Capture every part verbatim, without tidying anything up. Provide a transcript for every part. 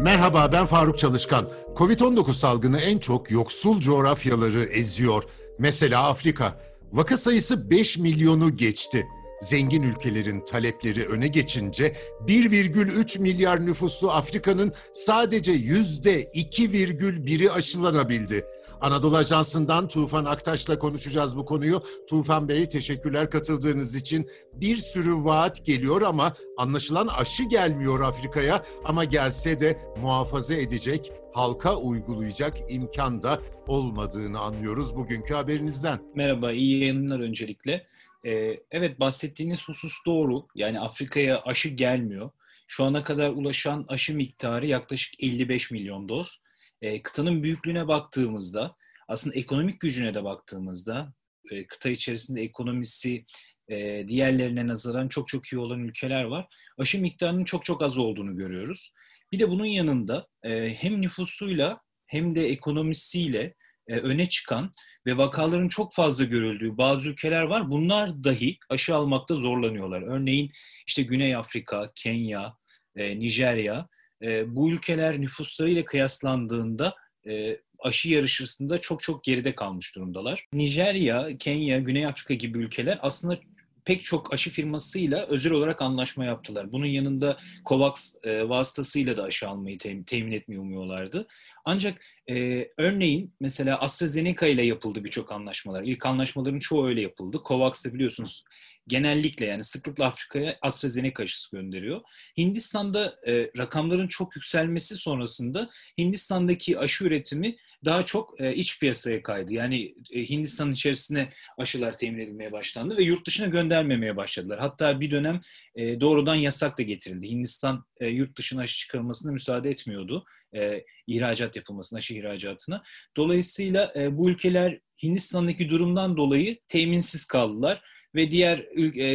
Merhaba, ben Faruk Çalışkan. kovid on dokuz salgını en çok yoksul coğrafyaları eziyor. Mesela Afrika. Vaka sayısı beş milyonu geçti. Zengin ülkelerin talepleri öne geçince bir virgül üç milyar nüfuslu Afrika'nın sadece yüzde iki virgül biri aşılanabildi. Anadolu Ajansı'ndan Tufan Aktaş'la konuşacağız bu konuyu. Tufan Bey, teşekkürler katıldığınız için. Bir sürü vaat geliyor ama anlaşılan aşı gelmiyor Afrika'ya. Ama gelse de muhafaza edecek, halka uygulayacak imkan da olmadığını anlıyoruz bugünkü haberinizden. Merhaba, iyi yayınlar öncelikle. Ee, evet, bahsettiğiniz husus doğru. Yani Afrika'ya aşı gelmiyor. Şu ana kadar ulaşan aşı miktarı yaklaşık elli beş milyon doz. E, kıtanın büyüklüğüne baktığımızda, aslında ekonomik gücüne de baktığımızda, e, kıta içerisinde ekonomisi e, diğerlerine nazaran çok çok iyi olan ülkeler var. Aşı miktarının çok çok az olduğunu görüyoruz. Bir de bunun yanında e, hem nüfusuyla hem de ekonomisiyle e, öne çıkan ve vakaların çok fazla görüldüğü bazı ülkeler var. Bunlar dahi aşı almakta zorlanıyorlar. Örneğin işte Güney Afrika, Kenya, e, Nijerya. E, bu ülkeler nüfuslarıyla kıyaslandığında e, aşı yarışında çok çok geride kalmış durumdalar. Nijerya, Kenya, Güney Afrika gibi ülkeler aslında pek çok aşı firmasıyla özel olarak anlaşma yaptılar. Bunun yanında COVAX e, vasıtasıyla da aşı almayı tem, temin etmeyi umuyorlardı. Ancak e, örneğin mesela AstraZeneca ile yapıldı birçok anlaşmalar. İlk anlaşmaların çoğu öyle yapıldı. COVAX'da biliyorsunuz genellikle, yani sıklıkla Afrika'ya AstraZeneca aşısı gönderiyor. Hindistan'da e, rakamların çok yükselmesi sonrasında Hindistan'daki aşı üretimi daha çok e, iç piyasaya kaydı. Yani e, Hindistan'ın içerisine aşılar temin edilmeye başlandı ve yurt dışına göndermemeye başladılar. Hatta bir dönem e, doğrudan yasak da getirildi. Hindistan e, yurt dışına aşı çıkarılmasına müsaade etmiyordu. E, ihracat yapılmasına, aşı ihracatına. Dolayısıyla e, bu ülkeler Hindistan'daki durumdan dolayı teminsiz kaldılar ve diğer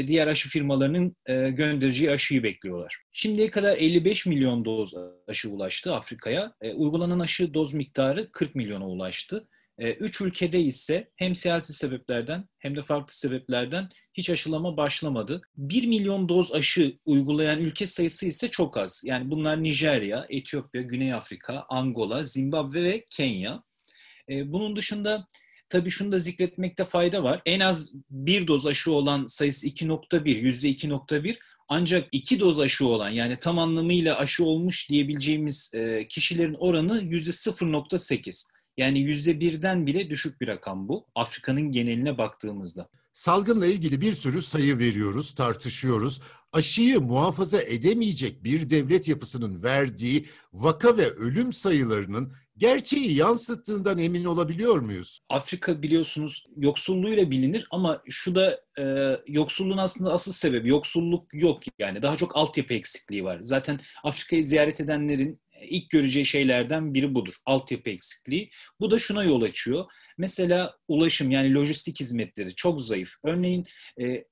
diğer aşı firmalarının göndereceği aşıyı bekliyorlar. Şimdiye kadar elli beş milyon doz aşı ulaştı Afrika'ya. Uygulanan aşı doz miktarı kırk milyona ulaştı. Üç ülkede ise hem siyasi sebeplerden hem de farklı sebeplerden hiç aşılama başlamadı. bir milyon doz aşı uygulayan ülke sayısı ise çok az. Yani bunlar Nijerya, Etiyopya, Güney Afrika, Angola, Zimbabwe ve Kenya. Bunun dışında tabii şunu da zikretmekte fayda var. En az bir doz aşı olan sayısı iki virgül bir, yüzde iki virgül bir. Ancak iki doz aşı olan, yani tam anlamıyla aşı olmuş diyebileceğimiz kişilerin oranı yüzde sıfır virgül sekiz. Yani yüzde birden bile düşük bir rakam bu Afrika'nın geneline baktığımızda. Salgınla ilgili bir sürü sayı veriyoruz, tartışıyoruz. Aşıyı muhafaza edemeyecek bir devlet yapısının verdiği vaka ve ölüm sayılarının gerçeği yansıttığından emin olabiliyor muyuz? Afrika biliyorsunuz yoksulluğuyla bilinir ama şu da e, yoksulluğun aslında asıl sebebi yoksulluk yok, yani daha çok altyapı eksikliği var. Zaten Afrika'yı ziyaret edenlerin İlk göreceği şeylerden biri budur. Altyapı eksikliği. Bu da şuna yol açıyor. Mesela ulaşım, yani lojistik hizmetleri çok zayıf. Örneğin e,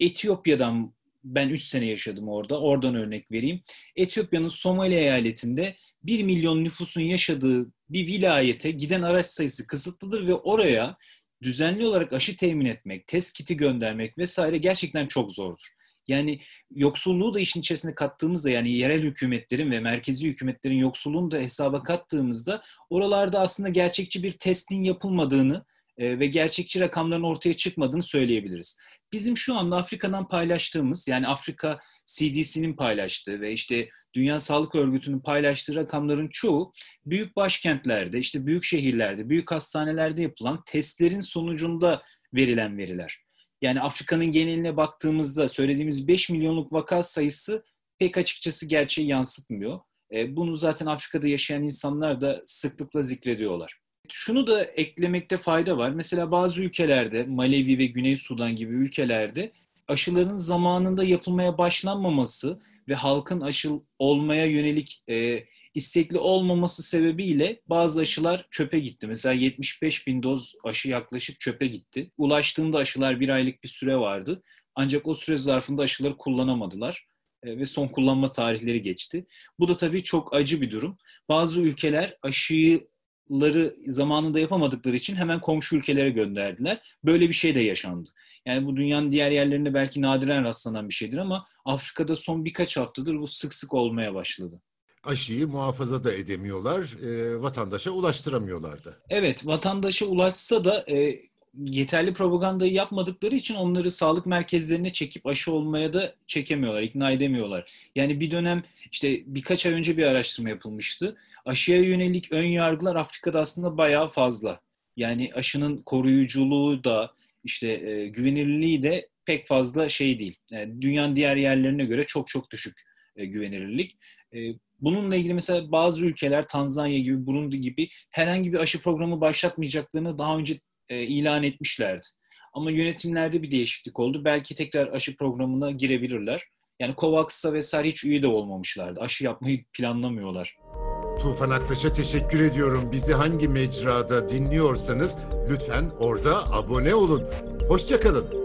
Etiyopya'dan, ben üç sene yaşadım orada. Oradan örnek vereyim. Etiyopya'nın Somali eyaletinde bir milyon nüfusun yaşadığı bir vilayete giden araç sayısı kısıtlıdır ve oraya düzenli olarak aşı temin etmek, test kiti göndermek vesaire gerçekten çok zordur. Yani yoksulluğu da işin içerisine kattığımızda, yani yerel hükümetlerin ve merkezi hükümetlerin yoksulluğunu da hesaba kattığımızda oralarda aslında gerçekçi bir testin yapılmadığını ve gerçekçi rakamların ortaya çıkmadığını söyleyebiliriz. Bizim şu anda Afrika'dan paylaştığımız, yani Afrika C D C'nin paylaştığı ve işte Dünya Sağlık Örgütü'nün paylaştığı rakamların çoğu büyük başkentlerde, işte büyük şehirlerde, büyük hastanelerde yapılan testlerin sonucunda verilen veriler. Yani Afrika'nın geneline baktığımızda söylediğimiz beş milyonluk vaka sayısı pek açıkçası gerçeği yansıtmıyor. Bunu zaten Afrika'da yaşayan insanlar da sıklıkla zikrediyorlar. Şunu da eklemekte fayda var. Mesela bazı ülkelerde, Malevi ve Güney Sudan gibi ülkelerde aşıların zamanında yapılmaya başlanmaması ve halkın aşı olmaya yönelik e, istekli olmaması sebebiyle bazı aşılar çöpe gitti. Mesela yetmiş beş bin doz aşı yaklaşık çöpe gitti. Ulaştığında aşılar bir aylık bir süre vardı. Ancak o süre zarfında aşıları kullanamadılar ve son kullanma tarihleri geçti. Bu da tabii çok acı bir durum. Bazı ülkeler aşıyı ları zamanında yapamadıkları için hemen komşu ülkelere gönderdiler. Böyle bir şey de yaşandı. Yani bu dünyanın diğer yerlerinde belki nadiren rastlanan bir şeydir ama Afrika'da son birkaç haftadır bu sık sık olmaya başladı. Aşıyı muhafaza da edemiyorlar, e, vatandaşa ulaştıramıyorlar da. Evet, vatandaşa ulaşsa da e, yeterli propagandayı yapmadıkları için onları sağlık merkezlerine çekip aşı olmaya da çekemiyorlar, ikna edemiyorlar. Yani bir dönem işte birkaç ay önce bir araştırma yapılmıştı. Aşıya yönelik ön yargılar Afrika'da aslında bayağı fazla. Yani aşının koruyuculuğu da işte e, güvenilirliği de pek fazla şey değil. Yani dünyanın diğer yerlerine göre çok çok düşük e, güvenilirlik. E, bununla ilgili mesela bazı ülkeler Tanzanya gibi, Burundi gibi herhangi bir aşı programı başlatmayacaklarını daha önce e, ilan etmişlerdi. Ama yönetimlerde bir değişiklik oldu. Belki tekrar aşı programına girebilirler. Yani COVAX'a vesaire hiç üye de olmamışlardı. Aşı yapmayı planlamıyorlar. Tufan Aktaş'a teşekkür ediyorum. Bizi hangi mecrada dinliyorsanız lütfen orada abone olun. Hoşça kalın.